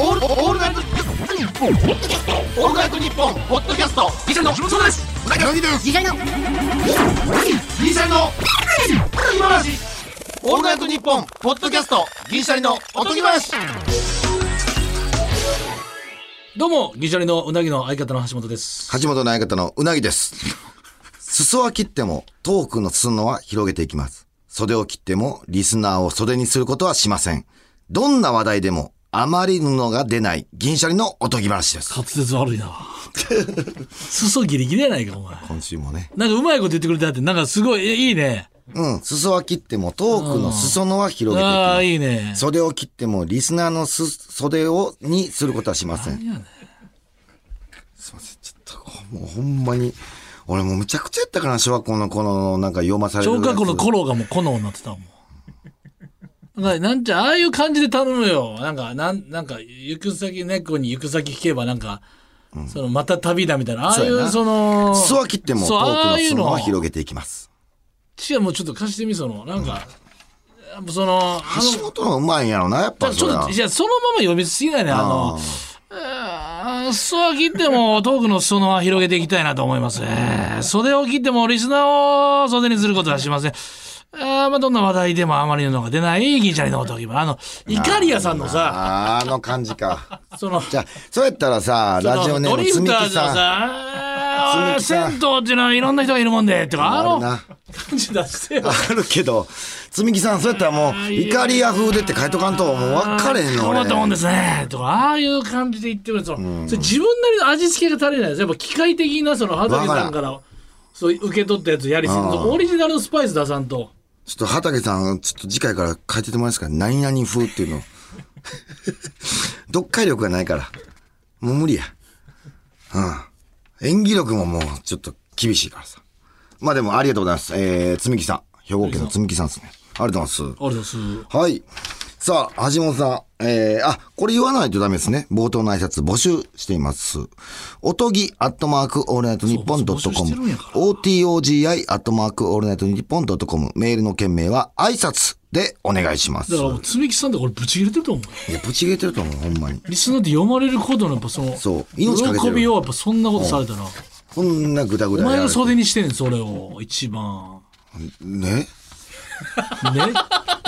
オールナイトニッポンポッドキャスト、ギシャリの木本翔です。うなぎです。ギシャリのおとぎ話。オールナイトニッポンポッドキャスト、ギシャリのおとぎ話。どうも、ギシャリのうなぎの相方の橋本です。橋本の相方のうなぎです。裾は切ってもトークの裾野は広げていきます。袖を切ってもリスナーを袖にすることはしません。どんな話題でも余り布が出ない銀シャリのおとぎ話です。滑舌悪いな。裾ギリギリやないかお前。今週もね。なんかうまいこと言ってくれたって、なんかすごいいいね。うん。裾は切ってもトークの裾野は広げていきます。ああいいね。袖を切ってもリスナーの袖をにすることはしません。何やねん。すいません、ちょっともうほんまに。俺もうむちゃくちゃやったから、小学校のこのなんか読まされる小学校の頃がもうこのになってたもん。なんちゃああいう感じで頼むよ。なんか行く先猫に行く先聞けばなんか、うん、そのまた旅だみたいな、ああいうその裾は切ってもトークの裾は広げていきます。違う、もうちょっと貸してみ、そのなんか、うん、その橋本のうまいんやろな、やっぱちょっと。いや、そのまま読みすぎないね、裾は切ってもトークの裾野は広げていきたいなと思いますね。袖を切ってもリスナーを袖にすることはしません。まあどんな話題でもあまりのが出ない銀シャリのおとぎ話。イカリアさんのさ、あの感じか。じゃあそうやったらさ、ラジオネーム積木さん、ドリフターズのさ、銭湯っていうのはいろんな人がいるもんで、とか感じ出してよ。あるけど、積木さん、そうやったらもうイカリア風でって書いとかんともう分かれへんの。俺。そうだと思うんですね。とかああいう感じで言ってくれる、それ自分なりの味付けが足りないです。やっぱ機械的なその畑さんからそう受け取ったやつやりすぎると、オリジナルのスパイス出さんと。ちょっと畑さん、ちょっと次回から書いててもらえますか？何々風っていうの。読解力がないから。もう無理や。うん。演技力ももうちょっと厳しいからさ。まあでもありがとうございます。つみきさん。兵庫県のつみきさんですね。ありがとうございます。ありがとうございます。はい。さあ、橋本さん。これ言わないとダメですね。冒頭の挨拶募集しています。おとぎ@allnightnippon.com。otogi@allnightnippon.com。メールの件名は挨拶でお願いします。だから、つみきさんってこれぶち切れてると思う。いや、ぶち切れてると思う、ほんまに。リスナーって読まれることのやっぱそう、命かけてる。喜びをやっぱそんなことされたら。こんなぐだぐだ。お前が袖にしてんねん、それを。一番。ね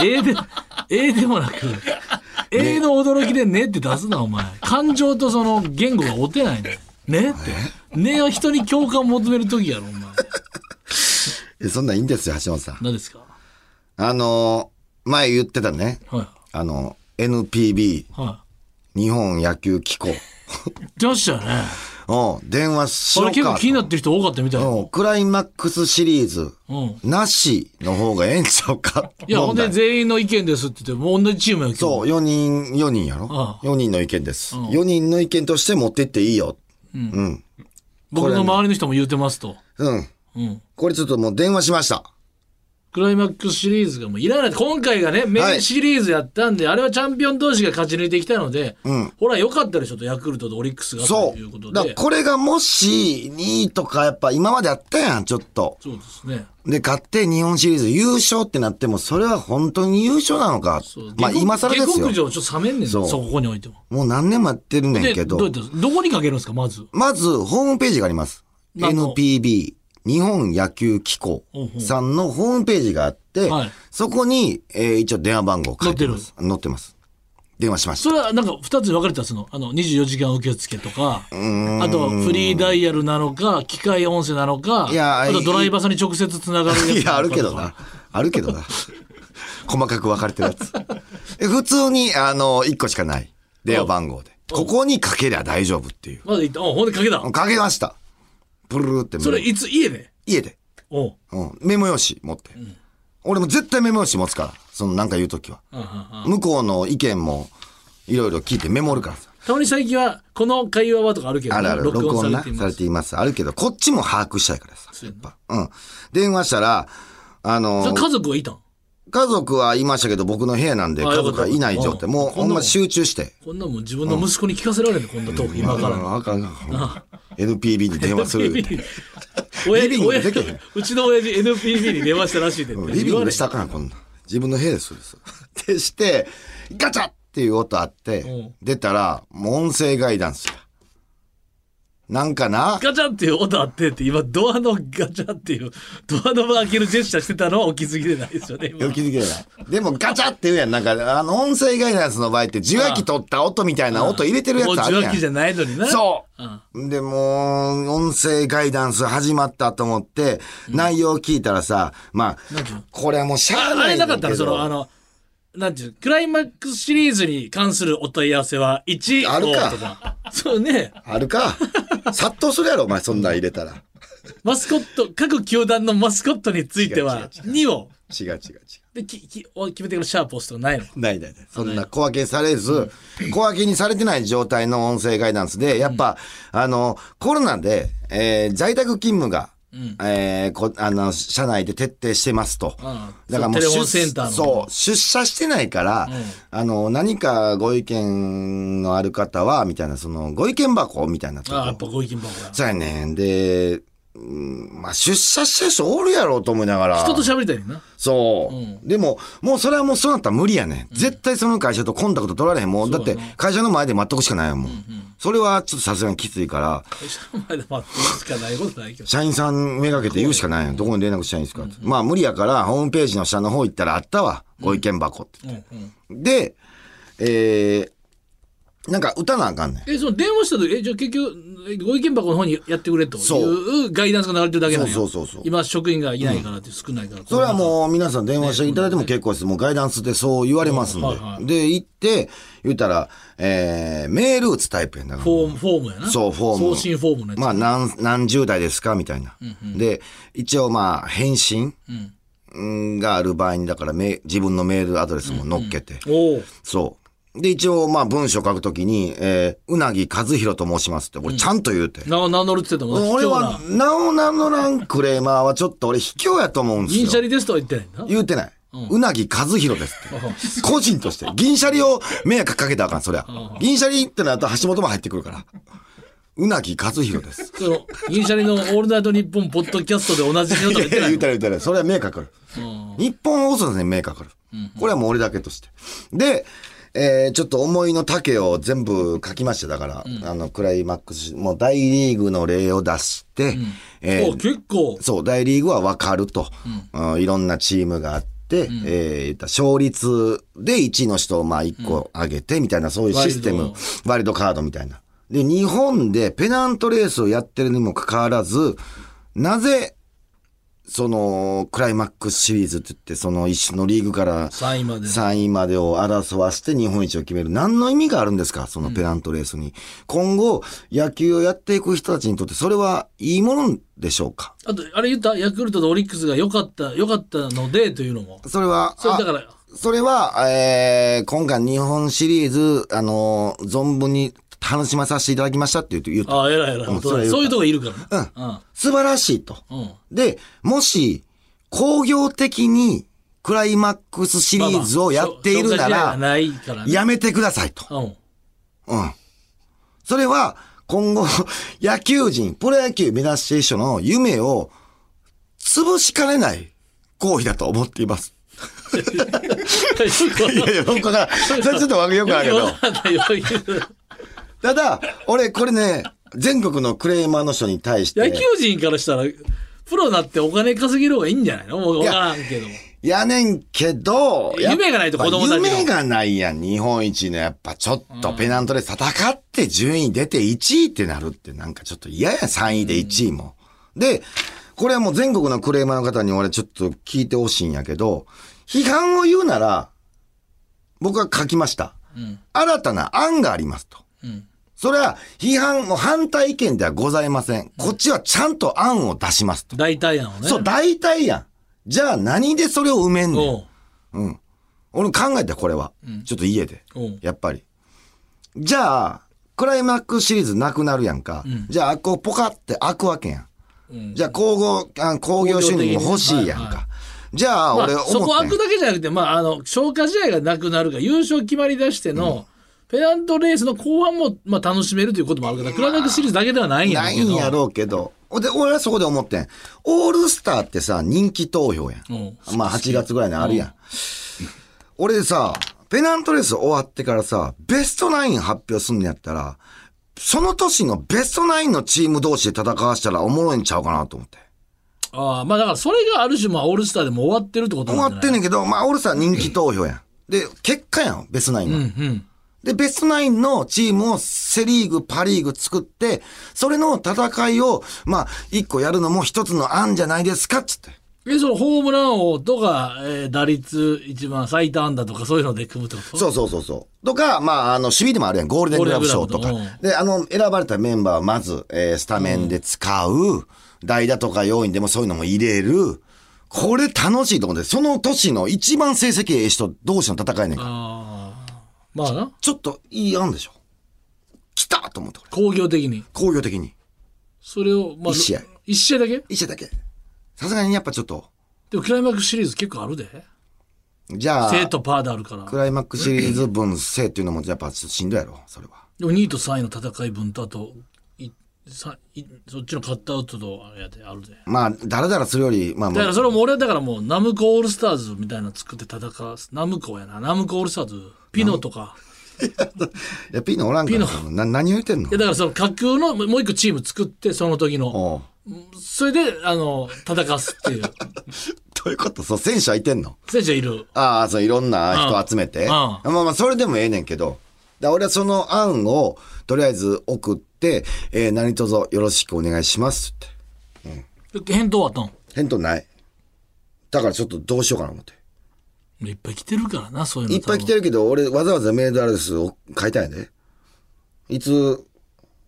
ねでもなく。の驚きでねって出すな、お前。感情とその言語が追ってないね。ねって。ねは人に共感を求める時やろ、お前。そんなんいいんですよ、橋本さん。何ですか？前言ってたね。はい、NPB、はい。日本野球機構。出したよね。電話しようか。あれ結構気になってる人多かったみたいな。クライマックスシリーズ、なしの方がええんちゃうか。いや、ほんで全員の意見ですって言って、もう同じチームやけど。そう、4人やろ。4人の意見です。4人の意見として持ってっていいよ。うん。僕の周りの人も言うてますと。うん。これちょっともう電話しました。クライマックスシリーズがもういらない。今回がね、メインシリーズやったんで、あれはチャンピオン同士が勝ち抜いてきたので、ほら良かったでしょと、ヤクルトとオリックスがということで。だからこれがもし2位とかやっぱ今まであったやん、ちょっと。そうですね。で、勝って日本シリーズ優勝ってなっても、それは本当に優勝なのか。まあ今更ですよ。下克上ちょっと冷めんねん、そこにおいても。もう何年もやってるねんけど。どこにかけるんですか、まず。まず、ホームページがあります。NPB。日本野球機構さんのホームページがあって、そこに、一応電話番号書いてます。載ってます。電話しました。それはなんか2つに分かれた、その、24時間受付とか、あとフリーダイヤルなのか、機械音声なのか、あとドライバーさんに直接つながるやつ。いや、あるけどな。細かく分かれてるやつ。普通に、1個しかない。電話番号で。ここにかけりゃ大丈夫っていう。まだ言った。ほんでかけた。かけました。ブルルってそれいつ家でメモ用紙持って、俺も絶対メモ用紙持つから、そのなんか言うときは向こうの意見もいろいろ聞いてメモるからさ。たまに最近はこの会話はとかあるけど、録音されています、あるけど、こっちも把握したいからさ、やっぱ電話したら家族はいたん？家族はいましたけど、僕の部屋なんで家族はいない状態。もうほんま集中して。こんなもん自分の息子に聞かせられる、こんなトーク今から。あかんあかん。NPB に電話する。うちの親父 NPB に電話したらしいで。リビングでしたかな、こんな。自分の部屋です。でして、ガチャっていう音あって、うん、出たらもう音声ガイダンスや。なんかなガチャンっていう音あってって、今ドアのガチャンっていうドアノブ開けるジェスチャーしてたのはお気づきでないですよね。お気づきでない。でもガチャっていうやん、なんかあの音声ガイダンスの場合って受話器取った音みたいな音入れてるやつあるやん。もう受話器じゃないのにな。そう。うん、でも音声ガイダンス始まったと思って、うん、内容聞いたらさ、まあこれはもうしゃあないんだけど。あれなかったらそのなんていうクライマックスシリーズに関するお問い合わせは1あるか。そうね。あるか。殺到するやろお前そんなん入れたら。マスコット各球団のマスコットについては2を。違う。で決めてくるシャープ押すとかないの。ない。そんな小分けされず、小分けにされてない状態の音声ガイダンスでやっぱ、うん、コロナで、在宅勤務が。うん社内で徹底してますと。だからもう出社してないから、うん、何かご意見のある方はみたいなそのご意見箱みたいなとこ。ああやっぱご意見箱だ。そうやねんで、うん、まあ出社してる人おるやろうと思いながら。人と喋りたいねんな。そう、うん、でももうそれはもうそうなったら無理やねん、うん。絶対その会社とコンタクト取られへんもん、ね、だって会社の前で待っとくしかないもん。うんうんそれはちょっとさすがにきついから社員さんめがけて言うしかないよ。どこに連絡したらいいんですかって、うんうん、まあ無理やからホームページの下の方行ったらあったわ、うん、ご意見箱って言って、うんうん、で、なんか歌なあかんねん。その電話した時じゃあ結局ご意見箱の方にやってくれというガイダンスが流れてるだけなんや。そう今職員がいないからって少ないから、うん、それはもう皆さん電話していただいても結構です、ね、もうガイダンスでそう言われますんで、はいはい、で行って言ったら、メール打つタイプやんだからフォームやな。そうフォーム送信フォームのやつ、まあ、何十代ですかみたいな、うんうん、で一応まあ返信、うん、がある場合にだから自分のメールアドレスも載っけて、うんうん、そうで一応まあ文章書くときに、うなぎ和弘と申しますって俺ちゃんと言うて、うん、名乗るって言っても俺は名乗らんクレーマーはちょっと俺卑怯やと思うんですよ。銀シャリですとは言ってないな。言うてない、うん、うなぎ和弘ですって個人として銀シャリを迷惑かけたらあかん。そりゃ銀シャリってのは橋本も入ってくるからうなぎ和弘です銀シャリのオールナイトニッポンポッドキャストで同じ人と言ってない。言うたらそれは迷惑かかる、うん、日本放送ですね迷惑かかる、うん、これはもう俺だけとしてでちょっと思いの丈を全部書きました。だから、うん、クライマックス、もう大リーグの例を出して、うん結構。そう、大リーグは分かると。うんいろんなチームがあって、うん勝率で1位の人をまあ1個上げて、みたいな、そういうシステム、ワイルドカードみたいな。で、日本でペナントレースをやってるにもかかわらず、なぜ、そのクライマックスシリーズって言ってその一種のリーグから3位までを争わして日本一を決める何の意味があるんですかそのペナントレースに、うん、今後野球をやっていく人たちにとってそれはいいものでしょうか。あとあれ言ったヤクルトとオリックスが良かったのでというのもそれはそれは、今回日本シリーズ存分に楽しまさせていただきましたって言うと。ああ、偉い。そういうとこいるから。うん。素晴らしいと。うん、で、もし、工業的にクライマックスシリーズをやっているなら、やめてくださいと。うん。それは、今後、野球人、プロ野球目指して一緒の夢を潰しかねない行為だと思っています。いや、僕から、それちょっとよくあるけど。ただ、俺、これね、全国のクレーマーの人に対して。野球人からしたら、プロだってお金稼げる方がいいんじゃないの？もう分からんけど。やねんけど、夢がないと子供たちの。夢がないやん、日本一の。やっぱちょっとペナントで戦って順位出て1位ってなるって、なんかちょっと嫌や、3位で1位も。で、これはもう全国のクレーマーの方に俺ちょっと聞いてほしいんやけど、批判を言うなら、僕は書きました。うん、新たな案がありますと。うんそれは批判も反対意見ではございません。こっちはちゃんと案を出しますと。代替案をね。そう、代替案。じゃあ何でそれを埋めんの？うん。俺考えたこれは、うん。ちょっと家で。やっぱり。じゃあ、クライマックスシリーズなくなるやんか。うん、じゃあ、こうポカって開くわけやん。うん、じゃあ、工業収入も欲しいやんか。はいはいじゃあ、俺思ってん、そこ開くだけじゃなくて、まあ、消化試合がなくなるか、優勝決まり出しての、うんペナントレースの後半も、まあ、楽しめるということもあるから、クライマックスシリーズだけではないんやろうけど。ないんやろうけど。で、俺はそこで思ってん。オールスターってさ、人気投票やん。まあ、8月ぐらいにあるやん。俺さ、ペナントレース終わってからさ、ベストナイン発表すんのやったら、その年のベストナインのチーム同士で戦わせたらおもろいんちゃうかなと思って。ああ、まあだからそれがある種まあオールスターでも終わってるってことなんじゃない？終わってんねんけど、まあオールスター人気投票やん。で、結果やん、ベストナインは。うんうん。で、ベストナインのチームをセリーグ、パリーグ作って、それの戦いを、まあ、一個やるのも一つの案じゃないですか、つって。え、そのホームラン王とか、打率一番最多安打とかそういうので組むってこと？そうそうそうそう。とか、まあ、守備でもあるやん。ゴールデングラブ賞とか。で、選ばれたメンバーはまず、スタメンで使う、代打とか要員でもそういうのも入れる。これ楽しいと思って、その年の一番成績ええ人同士の戦いねんから。あー。まあな。ちょっといい案でしょ。来たと思って。工業的に。工業的に。それを、まあ、1試合。1試合だけ？1試合だけ。さすがにやっぱちょっと。でもクライマックスシリーズ結構あるで。じゃあ。生とパーであるから。クライマックスシリーズ分生っていうのもやっぱしんどいやろ、それは。でも2位と3位の戦い分とあと、そっちのカットアウトとあれであるで。まあ、だらだらするより、まあだからそれも俺はだからもう、ナムコオールスターズみたいなの作って戦う。ナムコやな。ナムコオールスターズ。ピノとか。いや、ピノおらんから。ピノ。何を言ってんの？いや、だからその架空のもう一個チーム作って、その時の。それで、戦すっていう。どういうこと？そう、選手はいてんの？選手はいる。ああ、そう、いろんな人集めて。まあまあ、それでもええねんけど。俺はその案を、とりあえず送って、何卒よろしくお願いしますって。うん。返答はあったの？返答ない。だからちょっとどうしようかな思って。いっぱい来てるからな、そういうの。いっぱい来てるけど、俺わざわざメールアドレスを書いたんやで。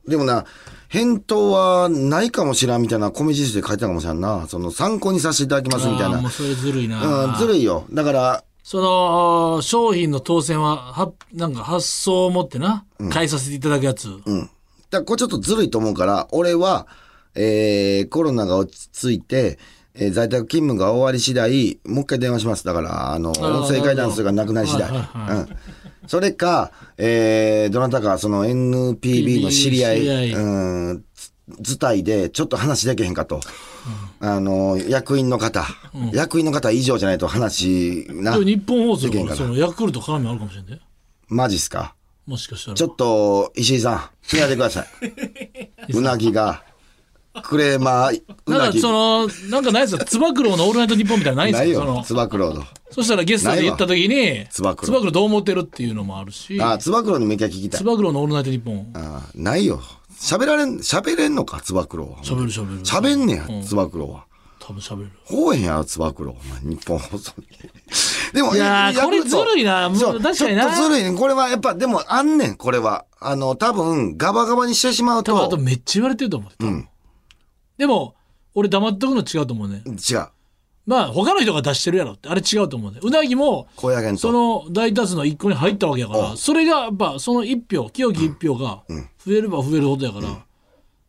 でもな、返答はないかもしらんみたいな、米印で書いたかもしらんな。その参考にさせていただきますみたいな。もうそれずるいな。うん、ずるいよ。だから、その、商品の当選は、なんか発送を持ってな、変えさせていただくやつ。うん。だからこれちょっとずるいと思うから、俺は、コロナが落ち着いて、在宅勤務が終わり次第、もう一回電話します。だから、音声ガイダンスがなくなり次第。うん。それか、どなたか、その NPB の知り合い、図体で、ちょっと話できへんかと。うん、役員の方、うん。役員の方以上じゃないと話な。日本放送でそのヤクルト絡みあるかもしれんね。マジっすか？もしかしたら。ちょっと、石井さん、やってください。うなぎが。クレーマー、なんかなんかないですか？つば九郎のオールナイトニッポンみたいなないんですか？ないよ、つば九郎の。そしたらゲストで行った時に、つば九郎どう思ってるっていうのもあるし。ああ、つば九郎にめっちゃ聞きたい。つば九郎のオールナイトニッポン。ああ、ないよ。喋れんのか、つば九郎は。喋る。喋んねや、つば九郎は。多分喋る。ほうへんやろ、つば九郎。日本放送に。でも、いやこれずるいな。確かにな。ちょっとずるいね。これはやっぱ、でもあんねん、これは。多分、ガバガバにしてしまうと。多分、あとめっちゃ言われてると思う。うん。でも、俺黙っとくの違うと思うね。違う。まあ、他の人が出してるやろって、あれ違うと思うね。うなぎも、その大多数の一個に入ったわけやから、それがやっぱ、その一票、清き一票が増えれば増えるほどやから、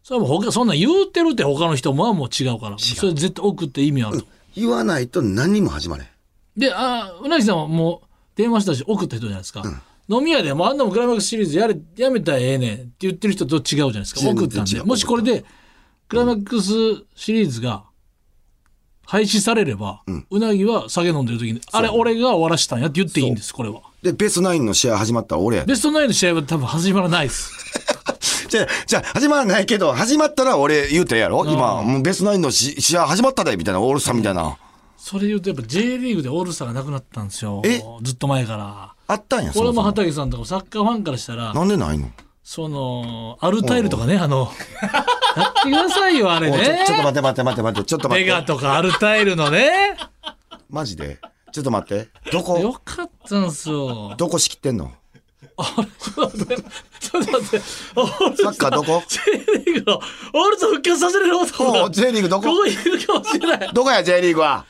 それはもうそんなん言うてるって他の人もはもう違うから、それ絶対送って意味あると。言わないと何も始まれん。で、うなぎさんはもう電話したし送った人じゃないですか。飲み屋でもあんなもクライマックスシリーズやめたらええねんって言ってる人と違うじゃないですか。送ったんで。もしこれで、クライマックスシリーズが廃止されれば、うなぎは酒飲んでる時に、あれ俺が終わらしたんやって言っていいんです、これは。で、ベストナインの試合始まったら俺やで。ベストナインの試合は多分始まらないです。じゃあ始まらないけど、始まったら俺言うてやろ？今、もうベストナインの試合始まったで、みたいな、オールスターみたいな。それ言うと、やっぱ J リーグでオールスターがなくなったんですよ。ずっと前から。あったんや、俺も畑さんとかサッカーファンからしたら。なんでないの？その、アルタイルとかね、やってくださいよ、あれね。ちょっと待って。ちょっと待って。ベガとかアルタイルのね。マジでちょっと待って。どこよかったんすよ。どこ仕切ってんの？あれ、ちょっと待って。サッカーどこ？ J リーグの、オールスター復活させれる男。J リーグどこ？ここいるかもしれない。どこや、J リーグは。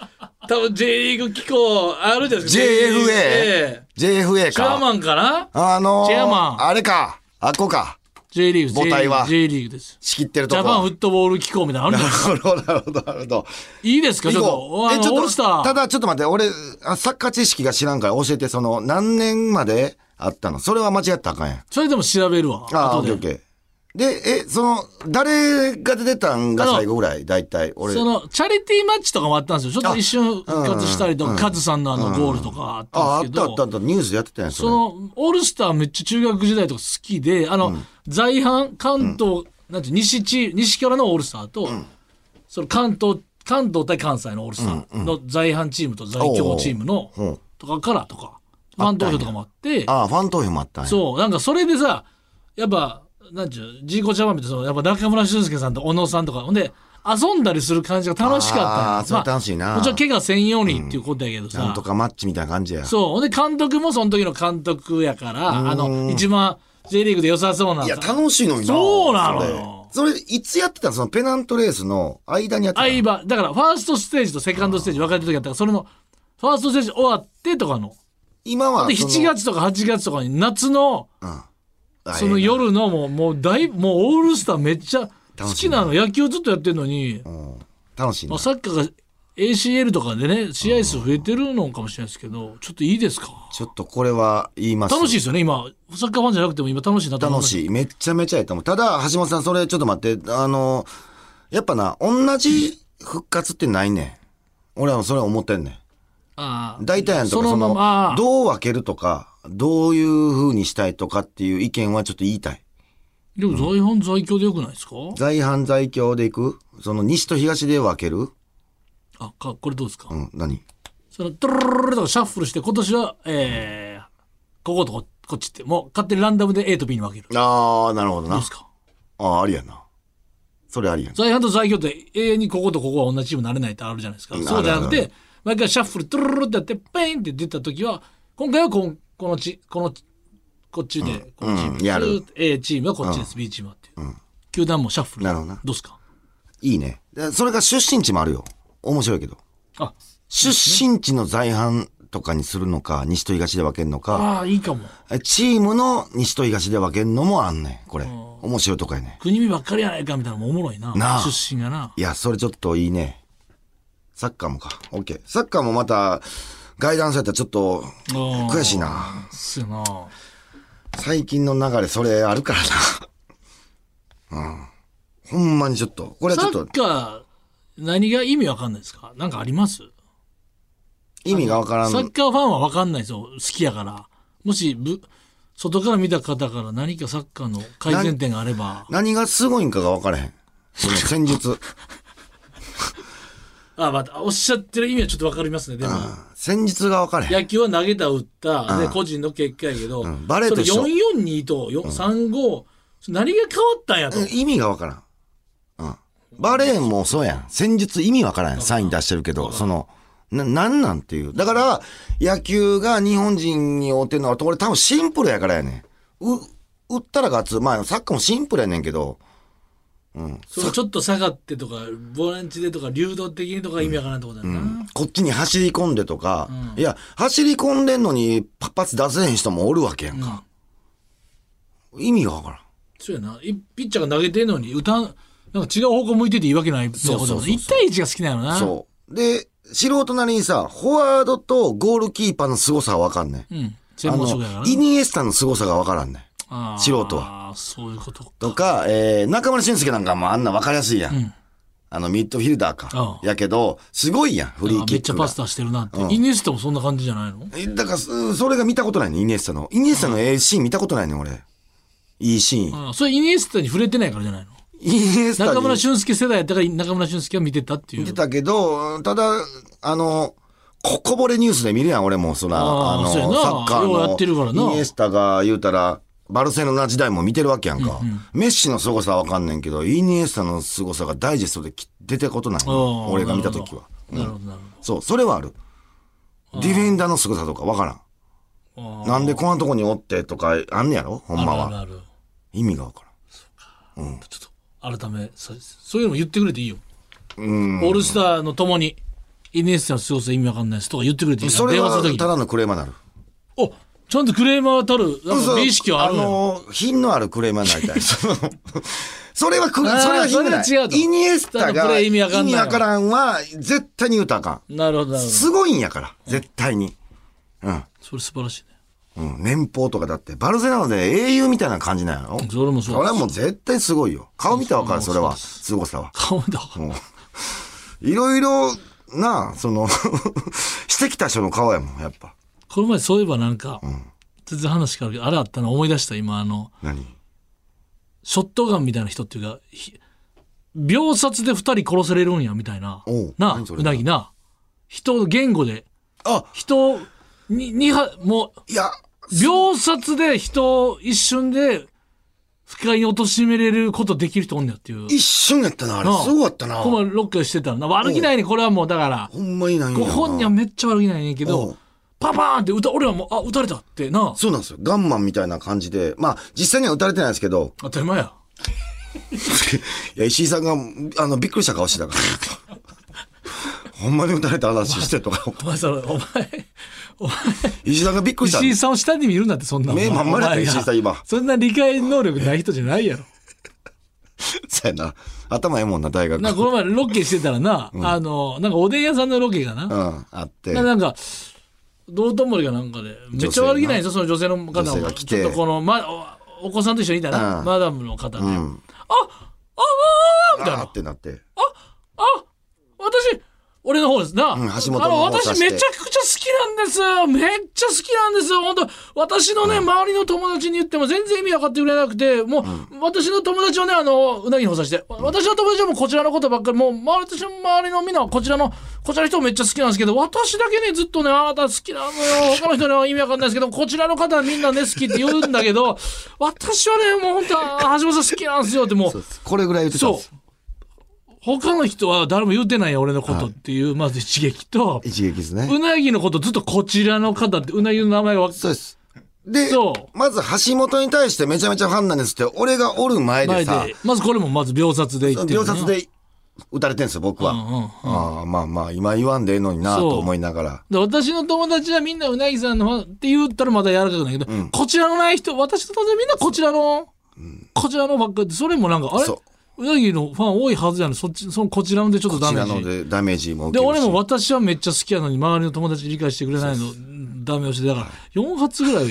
多分 J リーグ機構あるじゃないですか。JFA か。チェアマンかな？チェアマン。あれか。あっこか。J リーグ、母体は J リーグです。仕切ってるとこ。ジャパンフットボール機構みたいなのあるんですか？なるほど。いいですか？ちょっと。オールスター。ただ、ちょっと待って、俺、サッカー知識が知らんから教えて、何年まであったの？それは間違ったらあかんやん。それでも調べるわ。ああ、オッケー。で、その、誰が出てたんが最後ぐらい、大体、俺。その、チャリティーマッチとかもあったんですよ。ちょっと一瞬復活したりとか、カズさんのゴールとかあったんですけど。あった、ニュースでやってたんやん、その、オールスターめっちゃ中学時代とか好きで、在阪、関東、なんて、西キャラのオールスターと、その関東対関西のオールスターの在阪チームと在京チームの、とかからとか、ファン投票とかもあって。ああ、ファン投票もあったんや。そう、なんかそれでさ、やっぱ、なんちゅうジーコちゃんみたいな、やっぱ中村俊輔さんと小野さんとかほんで遊んだりする感じが楽しかった。あ、楽しいな。もちろん怪我せんようにっていうことやけどさ、なんとかマッチみたいな感じや。そう、ほんで監督もその時の監督やから、一番 J リーグで良さそうな。いや楽しいのにな。そうなのよ。それいつやってたの？そのペナントレースの間にやってたの？間だからファーストステージとセカンドステージ分かれてる時やったから、それのファーストステージ終わってとかの、今はで7月とか8月とかに夏の、その夜のもうオールスターめっちゃ好きなの。野球ずっとやってるのに、楽しいな。サッカーが ACL とかでね、試合数増えてるのかもしれないですけど、ちょっといいですか？ちょっとこれは言います。楽しいですよね。今サッカーファンじゃなくても今楽しいなと思います。楽しい、めちゃめちゃやったもん。ただ橋本さん、それちょっと待って、やっぱな、同じ復活ってないねん。俺はそれは思ってんねん。大体やんとか、そのどう分けるとか、どういう風にしたいとかっていう意見はちょっと言いたい。でも在阪在京でよくないですか？在阪在京でいく？その西と東で分ける？これどうですか？何？そのトゥルルルルとかシャッフルして、今年はこことこっちってもう勝手にランダムで A と B に分ける。ああ、なるほどな。どうですか？ありやな。それありやな。在阪と在京って永遠にこことここは同じチームになれないってあるじゃないですか。そうじゃなくて、毎回シャッフルトゥルルルってやってペインって出た時は、今回はこっちで、このチームやる。A チームはこっちです、B チームはっていう。球団もシャッフル。なるほど。どうすか？いいね。それが出身地もあるよ。面白いけど。出身地の在阪とかにするのか、西と東で分けるのか。いいかも。チームの西と東で分けるのもあんねん、これ。面白いとかやね。国見ばっかりやないかみたいなのもおもろいな。出身がな。いや、それちょっといいね。サッカーもか。オッケー。サッカーもまた、ガイダンスやったらちょっと悔しいな。最近の流れそれあるからな。ほんまにちょっとこれはちょっとサッカー何が意味わかんないですか？なんかあります？意味がわからん。サッカーファンはわかんないですよ。好きやから。もし外から見た方から何かサッカーの改善点があれば。何がすごいんかがわからへん。その戦術。またおっしゃってる意味はちょっと分かりますね。でも戦術が分かれへん。野球は投げた打ったで個人の結果やけど、バレーと一緒。442と3-5、何が変わったんやと。意味が分からん。バレーもそうやん。戦術意味分からん。サイン出してるけど、そのなんていう。だから野球が日本人に合うてるのはこれ多分シンプルやからやね。打ったら勝つ。まあサッカーもシンプルやねんけど。そう、ちょっと下がってとかボランチでとか流動的にとか意味わからんってことだな、こっちに走り込んでとか、いや走り込んでんのにパッパツ出せへん人もおるわけやんか、意味がわからん。そうやな。ピッチャーが投げてんのになんか違う方向向いてていいわけない。そう1対1が好きなのな。そうで、素人なりにさ、フォワードとゴールキーパーの凄さはわかんねん。イニエスタの凄さがわからんねん、素人は。そういうことか。とか、中村俊輔なんかもあんな分かりやすいやん。ミッドフィルダーか。やけど、すごいやん、フリーキックが。めっちゃパスタしてるなって。イニエスタもそんな感じじゃないの？だから、それが見たことないね、イニエスタの。イニエスタの A シーン見たことないね、俺。いいシーン。それイニエスタに触れてないからじゃないの？イニエスタに。中村俊輔世代やったから、中村俊輔は見てたっていう。見てたけど、ただ、こぼれニュースで見るやん、俺も。そら、サッカーのイニエスタが言うたら、バルセロナ時代も見てるわけやんか。メッシの凄さは分かんねんけど、イニエスタの凄さがダイジェストで出てことないの、俺が見たときは。そう、それはある。ディフェンダーの凄さとか分からん。なんでこんなとこにおってとかあんねやろ、ほんまは。意味が分からん。ちょっと改め、そういうのも言ってくれていいよ。オールスターのともにイニエスタの凄さ意味分かんないですとか言ってくれていい。それはただのクレーマーになる。ちゃんとクレーマーたる、美意識はあるのよ。品のあるクレーマーになりたい。それは品がない。イニエスタが意味わからんは、絶対に言うたらあかん。なるほど。すごいんやから、絶対に。それ素晴らしいね。うん、年俸とかだってバルセロナで英雄みたいな感じなんやろ。それもそう。それはもう絶対すごいよ。顔見たらわかる。それはすごさは。顔見たわかる。いろいろなそのしてきた人の顔やもんやっぱ。この前そういえばなんか、うん、全然話変わるけどあれあったな思い出した今何？ショットガンみたいな人っていうか秒殺で2人殺せれるんやみたいな。なうなぎな人言語で。あ人ににはもういや秒殺で人を一瞬で不快に貶めれることできる人おんねやっていう一瞬やったなあれすごかったな。ここロックしてたな悪気ないねこれはもうだからほんまにないんやな。ご本人はめっちゃ悪気ないねんけどパパーンって俺はもうあ撃たれたってな。そうなんですよガンマンみたいな感じでまあ実際には撃たれてないですけど当たり前や。いや石井さんがびっくりした顔してたからほんまに撃たれた話してとかお前石井さんがびっくりした。石井さんを下に見るなんてそんな目まんまだった石井さん今そんな理解能力ない人じゃないやろ。そうやな頭ええもんな大学な。この前ロケしてたらな、うん、なんかおでん屋さんのロケがな、うん、あってなんか道頓堀がなんかでめっちゃ悪気ないんですよその女性の方も来てちょっとこの、お子さんと一緒にいたな、うん、マダムの方で、うん、あみたいなあってなって俺の方ですな、うん、橋本の私めちゃくちゃ好きなんですめっちゃ好きなんです本当私のね、うん、周りの友達に言っても全然意味分かってくれなくてもう、うん、私の友達はねうなぎに補佐して、うん、私の友達はもうこちらのことばっかりもう私の周りのみんなはこちらの人もめっちゃ好きなんですけど私だけねずっとねあなた好きなのよ他の人には意味分かんないですけどこちらの方はみんなね好きって言うんだけど私はねもう本当は橋本さん好きなんですよってもうこれぐらい言ってたんです他の人は誰も言うてないや俺のことっていう、はい、まず一撃と一撃ですね。うなぎのことずっとこちらの方ってうなぎの名前がそうですでそうまず橋本に対してめちゃめちゃファンなんですって俺がおる前でさまずこれもまず秒殺で言ってる、ね、秒殺で打たれてるんですよ僕は、うんうんうん、あまあまあ今言わんでええのになと思いながらで私の友達はみんなうなぎさんのって言ったらまだ柔らかくないけど、うん、こちらのない人私と当然みんなこちらのばっかりそれもなんかあれうなぎのファン多いはずやのそのこちらのでちょっとダメージこちらのでダメージも受けるしで俺も私はめっちゃ好きやのに周りの友達理解してくれないのダメ押しでだから4発ぐらい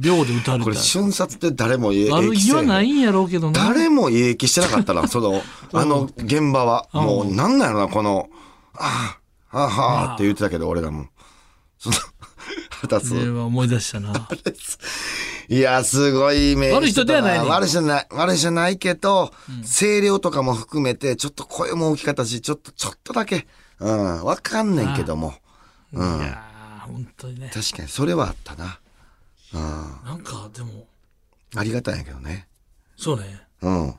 秒で撃たれたこれ瞬殺って誰も悪気はないんやろうけどな誰も影響してなかったらその現場はもうなんなんやろなこのああはあはあって言ってたけど俺らもその二つ思い出したないやすごい名悪い人ではないね悪い人じゃないけど、うん、声量とかも含めてちょっと声も大きかったしちょっとだけうん分かんねんけども、うん、いや本当にね確かにそれはあったな、うん、なんかでもありがたいんやけどねそうねうん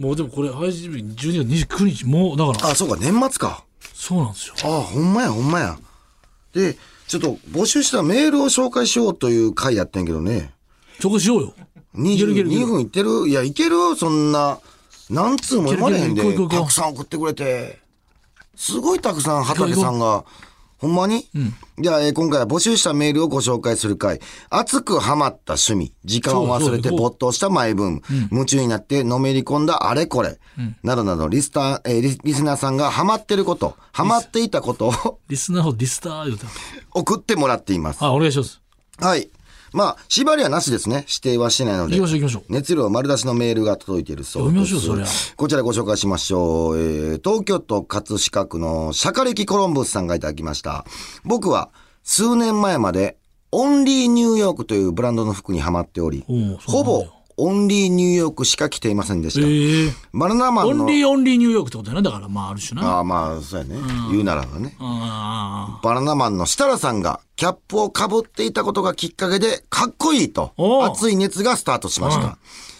もうでもこれ配信日12月29日もうだからあそうか年末かそうなんですよあほんまやほんまやでちょっと募集したメールを紹介しようという回やってんけどね紹介しようよ22分いってるいやいけるそんな何通も読まれへんでたくさん送ってくれてすごいたくさん畑さんがほんまに、うん、じゃあ、今回は募集したメールをご紹介する回熱くハマった趣味時間を忘れて没頭したマイブーム、うん、夢中になってのめり込んだあれこれ、うん、などなどリスナーさんがハマってることハマっていたことをリスナーをディスター言うた送ってもらっています。あ、お願いします。はいまあ縛りはなしですね指定はしてないので行きましょう行きましょう熱量丸出しのメールが届いているそうです。読みましょうそりゃこちらご紹介しましょう、東京都葛飾区のシャカリキコロンブスさんがいただきました。僕は数年前までオンリーニューヨークというブランドの服にはまっておりほぼオンリーニューヨークしか着ていませんでした、バナナマンのオンリーニューヨークってことやなだからまああるしなあまあそうやね言うならばねバナナマンの設楽さんがキャップをかぶっていたことがきっかけでかっこいいと熱い熱がスタートしました、うん、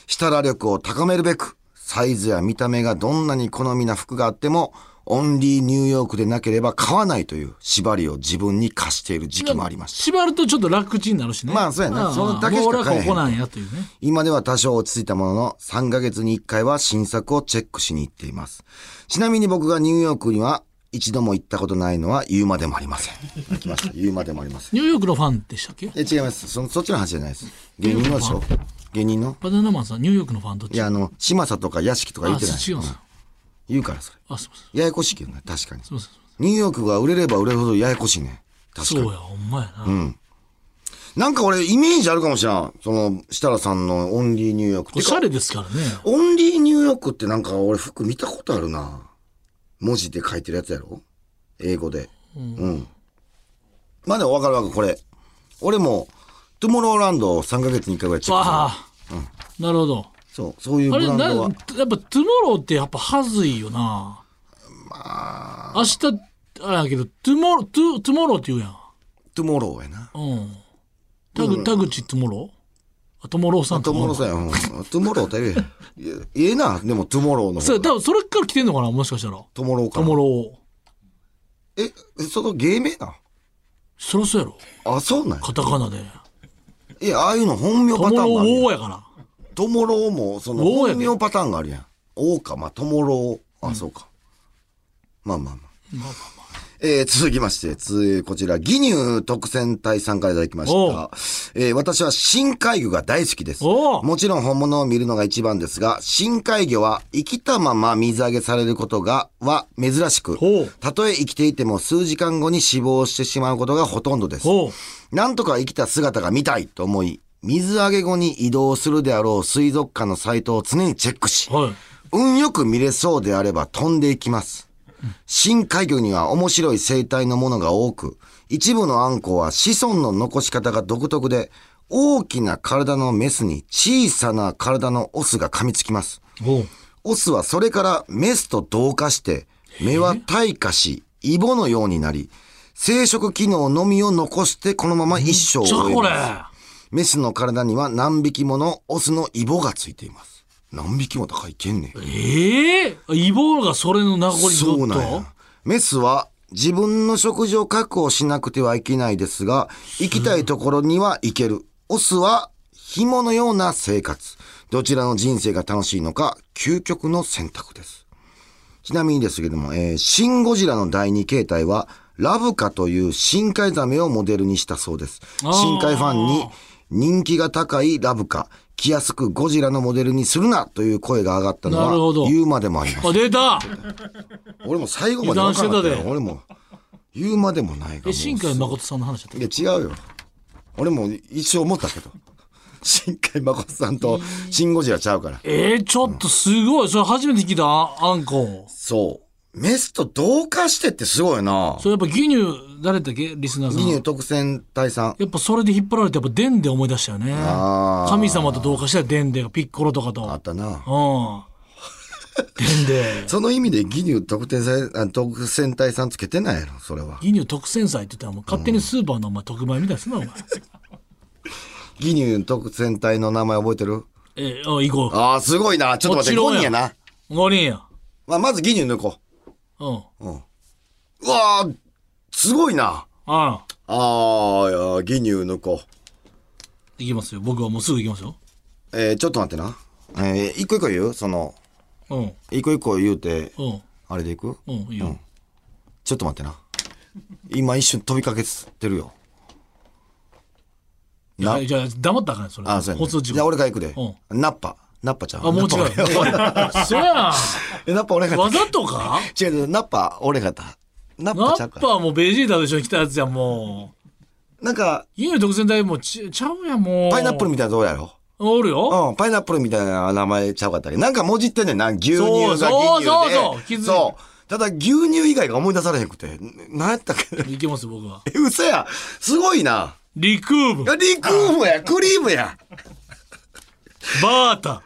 設楽力を高めるべくサイズや見た目がどんなに好みな服があってもオンリーニューヨークでなければ買わないという縛りを自分に課している時期もありました。縛るとちょっと楽ちんになるしね。まあそうやな、ね。そのだけしか買えへん。もう俺はここなんやというね。今では多少落ち着いたものの3ヶ月に1回は新作をチェックしに行っています。ちなみに僕がニューヨークには一度も行ったことないのは言うまでもありません。来ました。言うまでもありません。ニューヨークのファンでしたっけ？違います。そっちの話じゃないです。芸人のでしょ。芸人の。バナナマンさんニューヨークのファンどっち？いや嶋佐とか屋敷とか言ってない。あ、違うんです。言うからそれあそうそうややこしいけどね確かにそうそうそうニューヨークが売れれば売れるほどややこしいね確かにそうやほんまやな、うん、なんか俺イメージあるかもしれん。その設楽さんのオンリーニューヨークって。おしゃれですからね。オンリーニューヨークってなんか俺服見たことあるな。文字で書いてるやつやろ、英語で。うん、うん、まあでも分かる分かる。これ俺もトゥモローランドを3ヶ月に1回ぐらいチェックする。ああ、うん、なるほど。そういうブランドはあれやっぱトゥモローってやっぱはずいよな。まあ明日あれやけどトゥモローって言うやん。トゥモローやな。うん。田口トゥモロー。トゥモローさん。トゥモローさんやん。トゥモローって言うやん。ええな。でもトゥモローの方が。多分それから来てんのかな、もしかしたら。トゥモローから。トゥモロー。え、その芸名な。そろそろやろ。あ、そうなんや。カタカナで。いや、ああいうの本名パターンがあるやん。トモロー王やから。トモローもその本名パターンがあるやん。王か、まあトモロー。あ、うん、そうか。まあまあまあ。まあまあまあ。続きまして、こちら、義乳特選隊さんからいただきました。私は深海魚が大好きです。もちろん本物を見るのが一番ですが、深海魚は生きたまま水揚げされることは珍しく、たとえ生きていても数時間後に死亡してしまうことがほとんどです。なんとか生きた姿が見たいと思い、水揚げ後に移動するであろう水族館のサイトを常にチェックし、運よく見れそうであれば飛んでいきます。深海魚には面白い生態のものが多く、一部のアンコは子孫の残し方が独特で、大きな体のメスに小さな体のオスが噛みつきます。オスはそれからメスと同化して、目は退化しイボのようになり、生殖機能のみを残してこのまま一生を終えます。メスの体には何匹ものオスのイボがついています。何匹も高いけんねん。イボがそれの名残に。そうなんや。メスは自分の食事を確保しなくてはいけないですが、行きたいところには行ける。オスは紐のような生活。どちらの人生が楽しいのか、究極の選択です。ちなみにですけども、シンゴジラの第2形態はラブカという深海ザメをモデルにしたそうです。深海ファンに人気が高いラブカ、気安くゴジラのモデルにするなという声が上がったのは言うまでもあります。あ、出た。俺も最後まで分からなかったよ。俺も言うまでもないが。新海誠さんの話だった。いや違うよ。俺も一生思ったけど。新海誠さんとシンゴジラちゃうから。ちょっとすごい、それ初めて聞いたアンコ。そう。メスと同化してってすごいな。それやっぱ義乳誰だっけ、リスナーさん。義乳特選隊さん。やっぱそれで引っ張られて、やっぱデンで思い出したよね。神様と同化したらデンデがピッコロとかと。あったな。うん。デンデ。その意味で義乳特選隊さんつけてないやろ、それは。義乳特選祭って言ったらもう勝手にスーパーのお前特売みたいですな、お前。義乳特選隊の名前覚えてる？行こう。ああ、すごいな。ちょっと待って、5人やな。5人や。まあ、まず義乳抜こう。うんうん、うわーすごいな。ああ、義乳の子いきますよ。僕はもうすぐいきますよ。ちょっと待ってな。一個一個言う、その、うん、一個一個言うて、うん、あれでいく。うん、いいよ、うん、ちょっと待ってな。今一瞬飛びかけてるよ。いや、じゃあ黙ったらあかんね、それ。あ、そうやね。放送事故。じゃあ俺から行くで、うん、ナッパちゃん。あ、もう違う。そやん。ナッパ俺が。わざとか？違う、ナッパ俺がた。ナッパちゃうか。ナッパはもうベジータと一緒に来たやつじゃん、もう。なんか。義乳特選隊もちゃうやん、もう。パイナップルみたいなどうやろ？おるよ。うん、パイナップルみたいな名前ちゃうかったり。なんかもじってんねんな、牛乳が義乳で。そう、気づいた。そう。ただ牛乳以外が思い出されへんくて。何やったっけ？いけます、僕は。嘘や。すごいな。リクーブや、クリームや。バータ。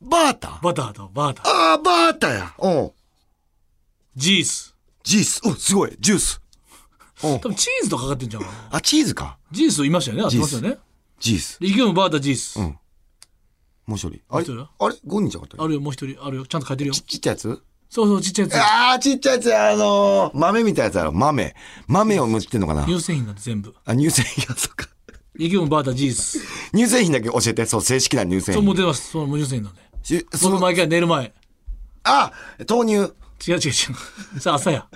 ああ、バータや。うん。ジース。うん、すごい。ジュース。うん。多分チーズとかかってんじゃん。あ、チーズか。ジースいましたよね。あ、いましたよね。ジース。リキューム、バータ、ジース。うん。もう一人。あれ？あれ？5人じゃなかった？あるよ、もう一人。あるよ。ちゃんと書いてるよ。ちっちゃいやつ？そう、ちっちゃいやつ。ああ、ちっちゃいやつや。豆みたいなやつやろ。豆をむってんのかな。乳製品だって全部。あ、乳製品や、そっか。リキューム、バータ、ジース。乳製品だけ教えて。そう、正式な乳製品。そう、もう出ます。そう、もう乳製品なんで。その毎回寝る前。あ、豆乳。違う。さあ、朝や。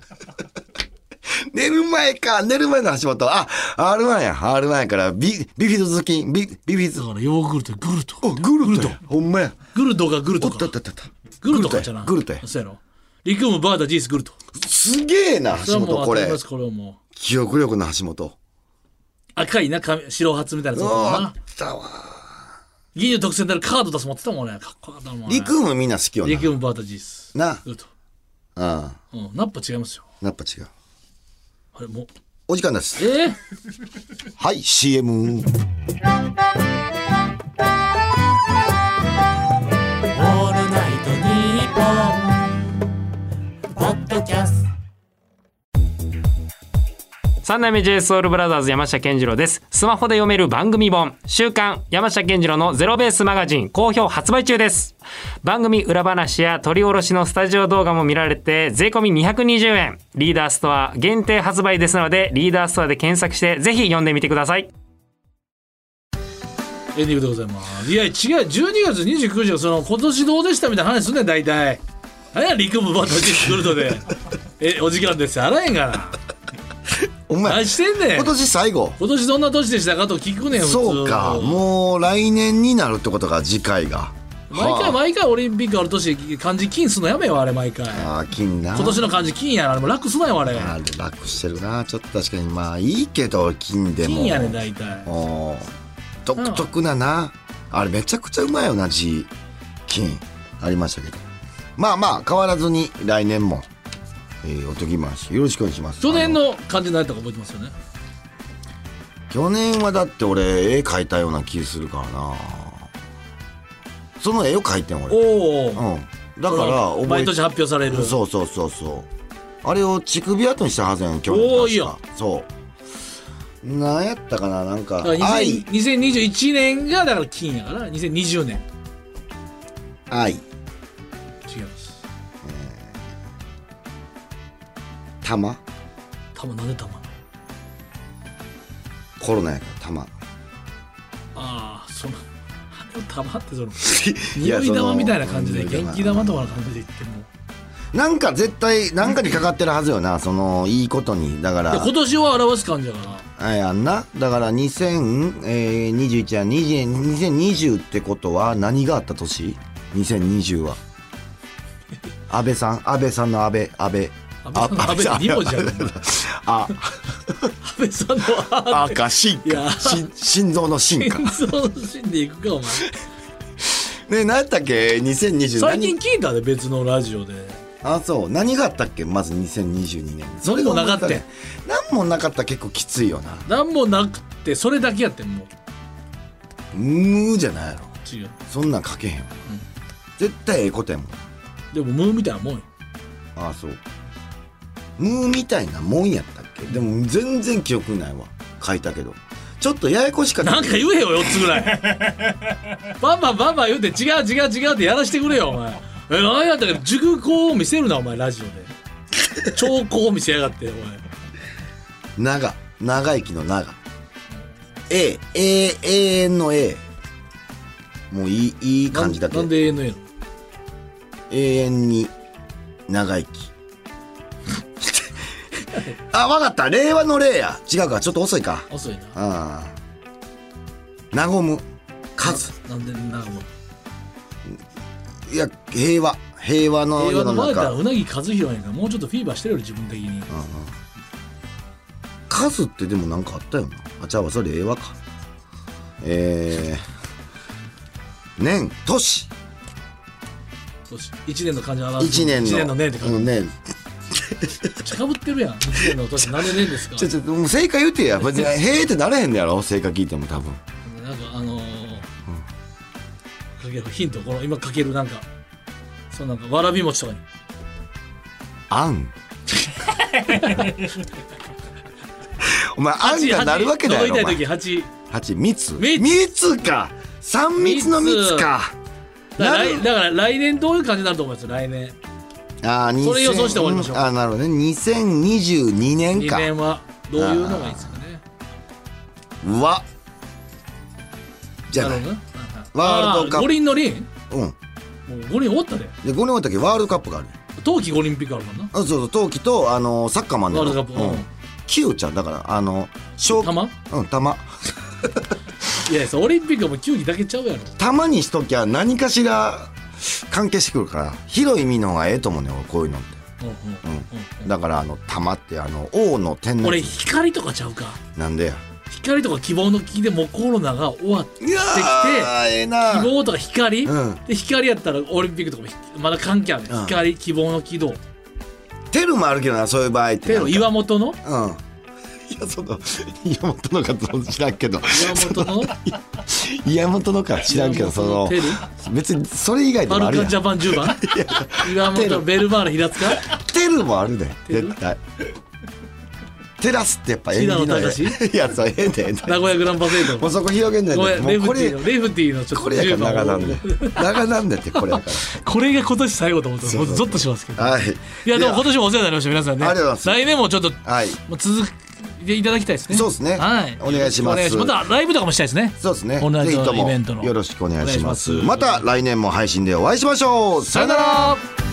寝る前か。寝る前の橋本。あ、R1 や。R1 やから、ビフィズ菌。ビフィズ。だから、ヨーグルト、グルト。お、グルト。ほんまや。グルトか。おった。グルトかじゃな。グルトや。そうやろ。リクーム、バータ、ジース、グルト。すげえな、橋本、これ。記憶力の橋本。赤いな白髪みたいなやつもあったわ。銀の特選でカード出す持ってたもんね。かっこよかったもんね。陸もみんな好きよな。陸もバータジースなあ、うん、ナッパ違いますよ。ナッパ違う。あれもうお時間です。はい CM。 3代目 Jソウルブラザーズ山下健二郎です。スマホで読める番組本週刊山下健二郎のゼロベースマガジン好評発売中です。番組裏話や撮り下ろしのスタジオ動画も見られて税込220円、リーダーストア限定発売ですのでリーダーストアで検索してぜひ読んでみてください。エンディングでございます。いや違う、12月29日はその今年どうでしたみたいな話するね。大体あれはリクムバトルで来るのでお時間ですあらへんがな。お前してんねん。今年最後。今年どんな年でしたかと聞くねん。そうか、もう来年になるってことか。次回が毎回毎回オリンピックある年漢字金すのやめよあれ。毎回あ金な。今年の漢字金やな。あれも楽すなよあれ。あれ楽してるな。ちょっと確かにまあいいけど金でも金やね大体。お独特ななあれめちゃくちゃうまいよな。字金ありましたけど、まあまあ変わらずに来年もおとぎましよろしくお願いします。去年の漢字何やったか覚えてますよね。去年はだって俺絵描いたような気するからな。その絵を描いてん俺。おお、うん、だから毎年発表される。そうそうそうそう、あれを乳首跡にしたはずやん去年。おおいいよ。そう何やったかな。なんか愛2021年がだから金やから2020年。愛玉玉なんで玉コロナやから玉。ああその玉ってその匂い玉みたいな感じで元気玉とかの感じで言ってもなんか絶対なんかにかかってるはずよな。そのいいことに。だから今年を表す感じやからあやんな。だから2021や2020ってことは何があった年。2020は安倍さん、安倍さんの安倍、安倍2文字やからあ安倍さんのあか進化心臓の進化心臓の進でいくかお前ねえ何やったっけ2020。最近聞いたで別のラジオで。あそう何があったっけ。まず2022年。それもなかったね。何もなかった。結構きついよな。何もなくてそれだけやってん。もうムーじゃないやろ。違うそんなん書けへん、うん、絶対ええことやもん。でもムーみたいなもんよ。あそうムーみたいなもんやったっけ。でも全然記憶ないわ。書いたけどちょっとややこしかった。なんか言えよ4つぐらいバンバンバンバン言うて違う違う違うってやらしてくれよお前。何やったっけ。熟考を見せるなお前ラジオで兆候を見せやがってお前。長長生きの長 A A A の A もういい感じだけどなんで A の A の永遠に長生きあ、わかった。令和の令や。違うか。ちょっと遅いか。遅いな。ああ。なごむ。数。なんでなごむ。いや、平和。平和の世の中。平和の前だ。うなぎ和弘やんか。もうちょっとフィーバーしてるよ自分的に。ああ。数ってでもなんかあったよな。あ、じゃあそれ令和か。年、年。一年の漢字は。一年の。一年の年って感じ。年。かぶってるやん。1年の年何年ですか。ちょもう正解言ってや。別にへーってなれへんのやろ。正解聞いても多分。なんかうん、ヒントこの今かけるなんかそうなんかわらび餅とかに。あん。お前あんがなるわけだよ。届いた時八蜜。蜜か。三蜜の蜜か。だから来年どういう感じになると思います。来年。あそれ予想して終わりましょう。あなるほどね。2022年か。2年はどういうのがいいですかね。うわじゃあワールドカップ五輪の輪。うんもう五輪終わったで。で五輪終わったっけ。ワールドカップがある。冬季五輪ピックあるもんな。あそうそう冬季とサッカーマンでワールドカップ、うん、キューちゃんだから玉うん玉いやそうオリンピックはもう球技だけちゃうやろ。玉にしときゃ何かしら関係してくるから広い意味の方がええと思うねこういうのって、うんうん、だから玉って王の天皇。俺光とかちゃうか。なんでや光とか希望の木でもうコロナが終わってきて、希望とか光、うん、で光やったらオリンピックとかもまだ関係ある、うん、光希望の木どうテルもあるけどな、そういう場合ってテル岩本の、うん、いやその岩本のか知らんけど岩本のか知らんけどそのテル別にそれ以外でもあるやん。パルカジャパン10番岩本ベルマーレ平塚テルもあるで、ね、絶対テラスってやっぱ縁起のええやつはええで名古屋グランパセイドもうそこ広げんないでもうこれレフティーのちょっとこれやから長なんでってこれやからこれが今年最後と思ってもうゾッとしますけど、はい、いやでも今年もお世話になりました皆さんね、ありがとうございます。来年もちょっと、はい、もう続けいただきたいですね。そうですね、はい、お願いします。またライブとかもしたいですね。そうですね、オンラインのイベントのよろしくお願いします。また来年も配信でお会いしましょう。さよなら。